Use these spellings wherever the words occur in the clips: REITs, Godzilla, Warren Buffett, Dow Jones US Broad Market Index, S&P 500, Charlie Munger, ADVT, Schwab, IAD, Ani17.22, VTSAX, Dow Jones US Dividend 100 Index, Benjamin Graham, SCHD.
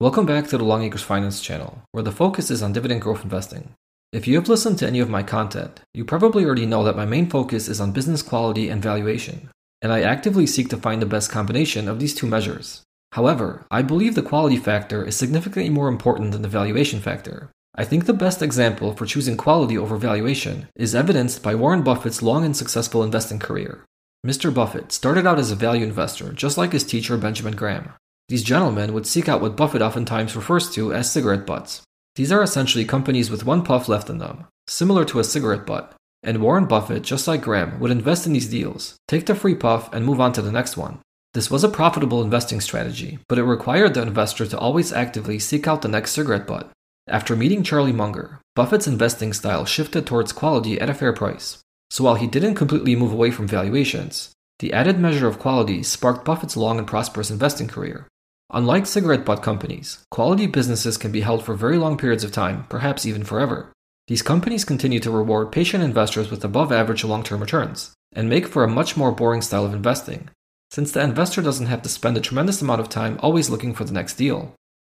Welcome back to the Long Acres Finance channel, where the focus is on dividend growth investing. If you have listened to any of my content, you probably already know that my main focus is on business quality and valuation, and I actively seek to find the best combination of these two measures. However, I believe the quality factor is significantly more important than the valuation factor. I think the best example for choosing quality over valuation is evidenced by Warren Buffett's long and successful investing career. Mr. Buffett started out as a value investor, just like his teacher Benjamin Graham. These gentlemen would seek out what Buffett oftentimes refers to as cigarette butts. These are essentially companies with one puff left in them, similar to a cigarette butt, and Warren Buffett, just like Graham, would invest in these deals, take the free puff, and move on to the next one. This was a profitable investing strategy, but it required the investor to always actively seek out the next cigarette butt. After meeting Charlie Munger, Buffett's investing style shifted towards quality at a fair price. So while he didn't completely move away from valuations, the added measure of quality sparked Buffett's long and prosperous investing career. Unlike cigarette butt companies, quality businesses can be held for very long periods of time, perhaps even forever. These companies continue to reward patient investors with above-average long-term returns, and make for a much more boring style of investing, since the investor doesn't have to spend a tremendous amount of time always looking for the next deal.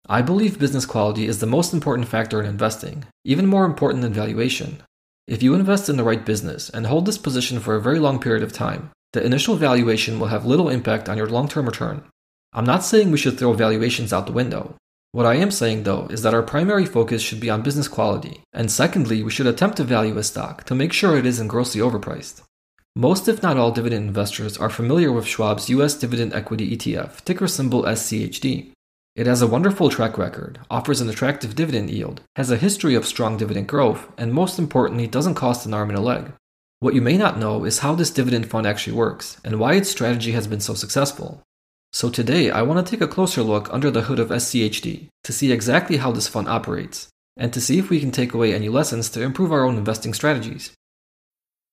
I believe business quality is the most important factor in investing, even more important than valuation. If you invest in the right business and hold this position for a very long period of time, the initial valuation will have little impact on your long-term return. I'm not saying we should throw valuations out the window. What I am saying, though, is that our primary focus should be on business quality, and secondly, we should attempt to value a stock to make sure it isn't grossly overpriced. Most, if not all, dividend investors are familiar with Schwab's US Dividend Equity ETF, ticker symbol SCHD. It has a wonderful track record, offers an attractive dividend yield, has a history of strong dividend growth, and most importantly, doesn't cost an arm and a leg. What you may not know is how this dividend fund actually works, and why its strategy has been so successful. So today, I want to take a closer look under the hood of SCHD to see exactly how this fund operates, and to see if we can take away any lessons to improve our own investing strategies.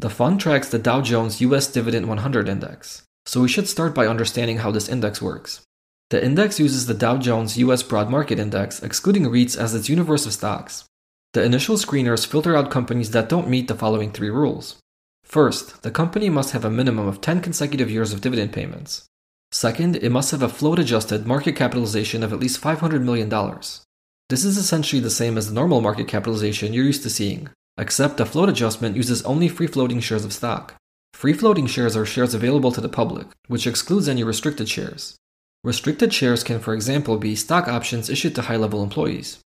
The fund tracks the Dow Jones US Dividend 100 Index, so we should start by understanding how this index works. The index uses the Dow Jones US Broad Market Index, excluding REITs, as its universe of stocks. The initial screeners filter out companies that don't meet the following three rules. First, the company must have a minimum of 10 consecutive years of dividend payments. Second, it must have a float-adjusted market capitalization of at least $500 million. This is essentially the same as the normal market capitalization you're used to seeing, except the float adjustment uses only free-floating shares of stock. Free-floating shares are shares available to the public, which excludes any restricted shares. Restricted shares can, for example, be stock options issued to high-level employees.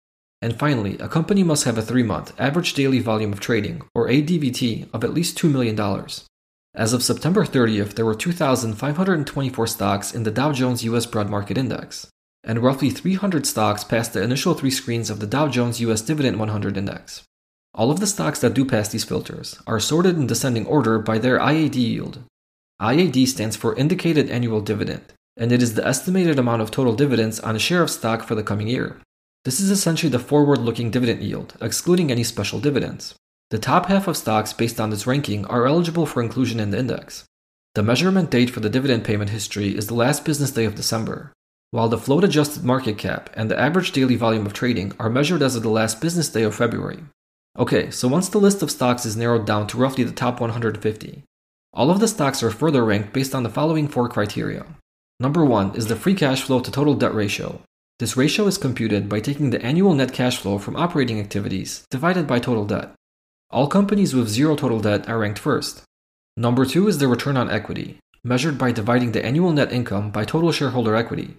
And finally, a company must have a 3-month average daily volume of trading, or ADVT, of at least $2 million. As of September 30th, there were 2,524 stocks in the Dow Jones US Broad Market Index, and roughly 300 stocks passed the initial three screens of the Dow Jones US Dividend 100 Index. All of the stocks that do pass these filters are sorted in descending order by their IAD yield. IAD stands for Indicated Annual Dividend, and it is the estimated amount of total dividends on a share of stock for the coming year. This is essentially the forward-looking dividend yield, excluding any special dividends. The top half of stocks based on this ranking are eligible for inclusion in the index. The measurement date for the dividend payment history is the last business day of December, while the float-adjusted market cap and the average daily volume of trading are measured as of the last business day of February. Okay, so once the list of stocks is narrowed down to roughly the top 150, all of the stocks are further ranked based on the following four criteria. Number 1 is the free cash flow to total debt ratio. This ratio is computed by taking the annual net cash flow from operating activities divided by total debt. All companies with zero total debt are ranked first. Number 2 is the return on equity, measured by dividing the annual net income by total shareholder equity.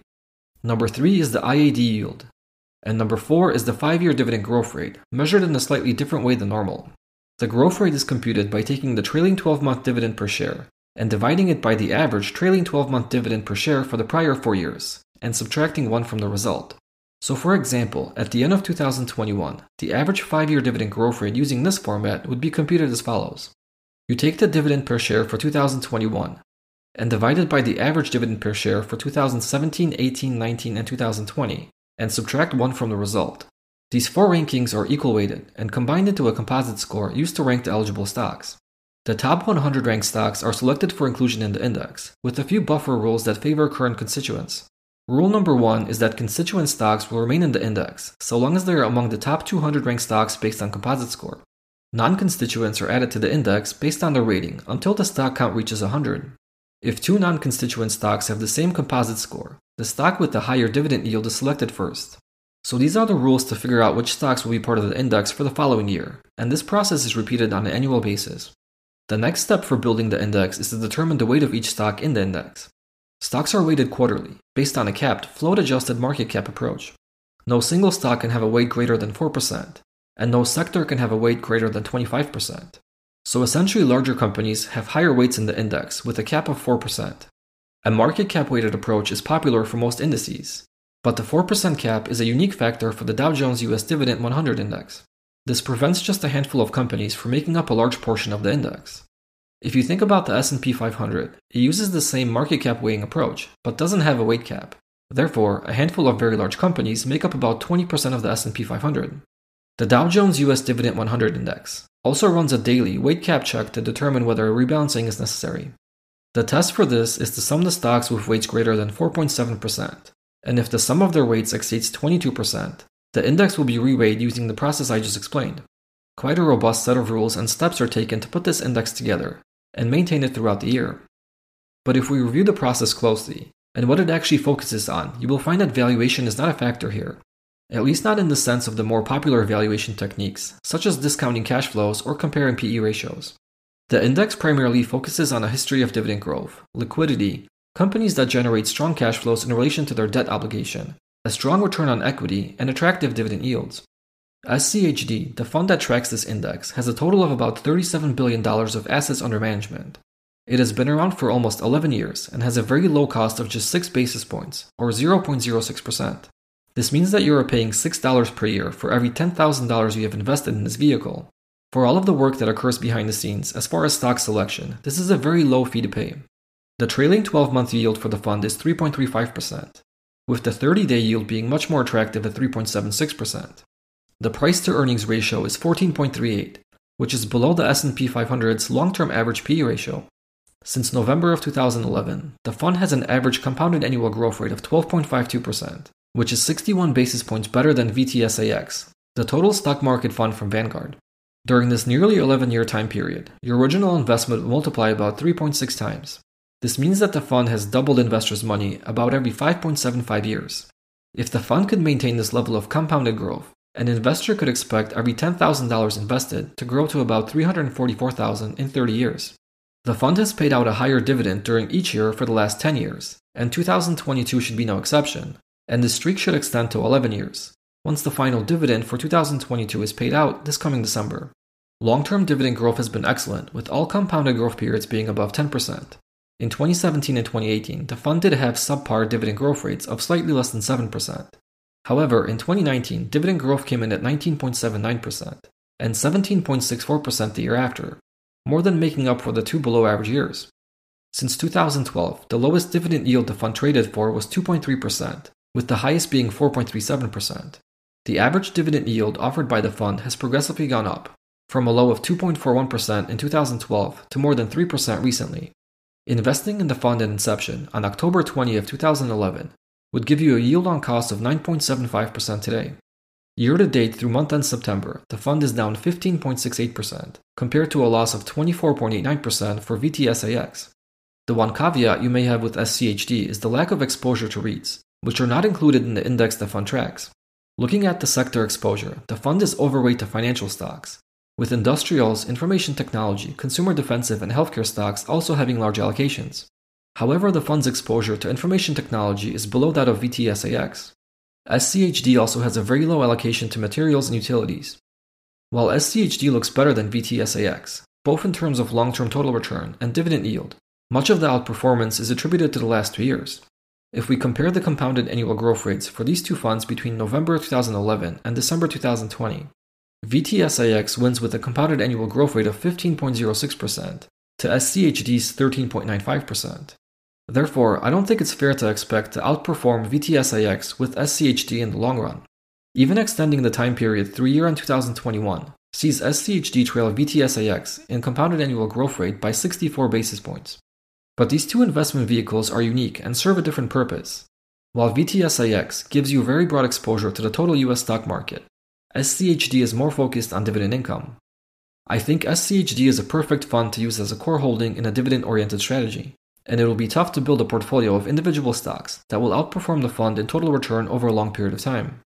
Number 3 is the IAD yield. And number 4 is the 5-year dividend growth rate, measured in a slightly different way than normal. The growth rate is computed by taking the trailing 12-month dividend per share and dividing it by the average trailing 12-month dividend per share for the prior 4 years, and subtracting 1 from the result. So for example, at the end of 2021, the average 5-year dividend growth rate using this format would be computed as follows. You take the dividend per share for 2021 and divide it by the average dividend per share for 2017, 18, 19, and 2020, and subtract 1 from the result. These four rankings are equal weighted and combined into a composite score used to rank the eligible stocks. The top 100 ranked stocks are selected for inclusion in the index, with a few buffer rules that favor current constituents. Rule number 1 is that constituent stocks will remain in the index, so long as they are among the top 200 ranked stocks based on composite score. Non-constituents are added to the index based on their rating until the stock count reaches 100. If two non-constituent stocks have the same composite score, the stock with the higher dividend yield is selected first. So these are the rules to figure out which stocks will be part of the index for the following year, and this process is repeated on an annual basis. The next step for building the index is to determine the weight of each stock in the index. Stocks are weighted quarterly, based on a capped, float-adjusted market cap approach. No single stock can have a weight greater than 4%, and no sector can have a weight greater than 25%. So essentially larger companies have higher weights in the index, with a cap of 4%. A market cap-weighted approach is popular for most indices, but the 4% cap is a unique factor for the Dow Jones US Dividend 100 Index. This prevents just a handful of companies from making up a large portion of the index. If you think about the S&P 500, it uses the same market cap weighting approach, but doesn't have a weight cap. Therefore, a handful of very large companies make up about 20% of the S&P 500. The Dow Jones US Dividend 100 Index also runs a daily weight cap check to determine whether a rebalancing is necessary. The test for this is to sum the stocks with weights greater than 4.7%, and if the sum of their weights exceeds 22%, the index will be reweighed using the process I just explained. Quite a robust set of rules and steps are taken to put this index together and maintain it throughout the year. But if we review the process closely, and what it actually focuses on, you will find that valuation is not a factor here, at least not in the sense of the more popular valuation techniques, such as discounting cash flows or comparing PE ratios. The index primarily focuses on a history of dividend growth, liquidity, companies that generate strong cash flows in relation to their debt obligation, a strong return on equity, and attractive dividend yields. SCHD, the fund that tracks this index, has a total of about $37 billion of assets under management. It has been around for almost 11 years and has a very low cost of just 6 basis points, or 0.06%. This means that you are paying $6 per year for every $10,000 you have invested in this vehicle. For all of the work that occurs behind the scenes as far as stock selection, this is a very low fee to pay. The trailing 12-month yield for the fund is 3.35%, with the 30-day yield being much more attractive at 3.76%. The price-to-earnings ratio is 14.38, which is below the S&P 500's long-term average PE ratio. Since November of 2011, the fund has an average compounded annual growth rate of 12.52%, which is 61 basis points better than VTSAX, the total stock market fund from Vanguard. During this nearly 11-year time period, your original investment will multiply about 3.6 times. This means that the fund has doubled investors' money about every 5.75 years. If the fund could maintain this level of compounded growth, an investor could expect every $10,000 invested to grow to about $344,000 in 30 years. The fund has paid out a higher dividend during each year for the last 10 years, and 2022 should be no exception, and the streak should extend to 11 years, once the final dividend for 2022 is paid out this coming December. Long-term dividend growth has been excellent, with all compounded growth periods being above 10%. In 2017 and 2018, the fund did have subpar dividend growth rates of slightly less than 7%. However, in 2019, dividend growth came in at 19.79% and 17.64% the year after, more than making up for the two below-average years. Since 2012, the lowest dividend yield the fund traded for was 2.3%, with the highest being 4.37%. The average dividend yield offered by the fund has progressively gone up, from a low of 2.41% in 2012 to more than 3% recently. Investing in the fund at inception on October 20 of 2011, would give you a yield on cost of 9.75% today. Year-to-date through month-end September, the fund is down 15.68%, compared to a loss of 24.89% for VTSAX. The one caveat you may have with SCHD is the lack of exposure to REITs, which are not included in the index the fund tracks. Looking at the sector exposure, the fund is overweight to financial stocks, with industrials, information technology, consumer defensive, and healthcare stocks also having large allocations. However, the fund's exposure to information technology is below that of VTSAX. SCHD also has a very low allocation to materials and utilities. While SCHD looks better than VTSAX, both in terms of long-term total return and dividend yield, much of the outperformance is attributed to the last 2 years. If we compare the compounded annual growth rates for these two funds between November 2011 and December 2020, VTSAX wins with a compounded annual growth rate of 15.06% to SCHD's 13.95%. Therefore, I don't think it's fair to expect to outperform VTSAX with SCHD in the long run. Even extending the time period through year-end 2021 sees SCHD trail VTSAX in compounded annual growth rate by 64 basis points. But these two investment vehicles are unique and serve a different purpose. While VTSAX gives you very broad exposure to the total US stock market, SCHD is more focused on dividend income. I think SCHD is a perfect fund to use as a core holding in a dividend-oriented strategy, and it will be tough to build a portfolio of individual stocks that will outperform the fund in total return over a long period of time.